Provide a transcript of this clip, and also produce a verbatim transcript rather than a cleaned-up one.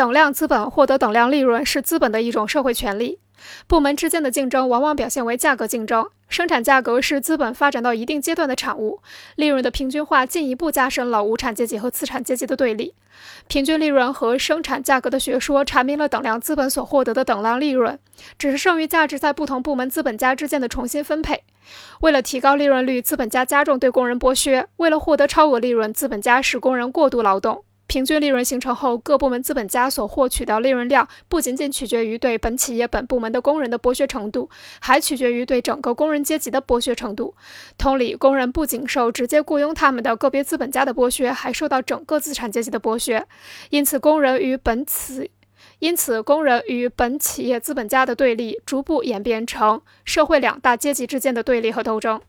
等量资本获得等量利润是资本的一种社会权利。部门之间的竞争往往表现为价格竞争，生产价格是资本发展到一定阶段的产物。利润的平均化进一步加深了无产阶级和资产阶级的对立。平均利润和生产价格的学说阐明了等量资本所获得的等量利润，只是剩余价值在不同部门资本家之间的重新分配。为了提高利润率，资本家加重对工人剥削；为了获得超额利润，资本家使工人过度劳动。平均利润形成后，各部门资本家所获取的利润量不仅仅取决于对本企业本部门的工人的剥削程度，还取决于对整个工人阶级的剥削程度。同理，工人不仅受直接雇佣他们的个别资本家的剥削，还受到整个资产阶级的剥削。因此，工人与本企因此工人与本企业资本家的对立，逐步演变成社会两大阶级之间的对立和斗争。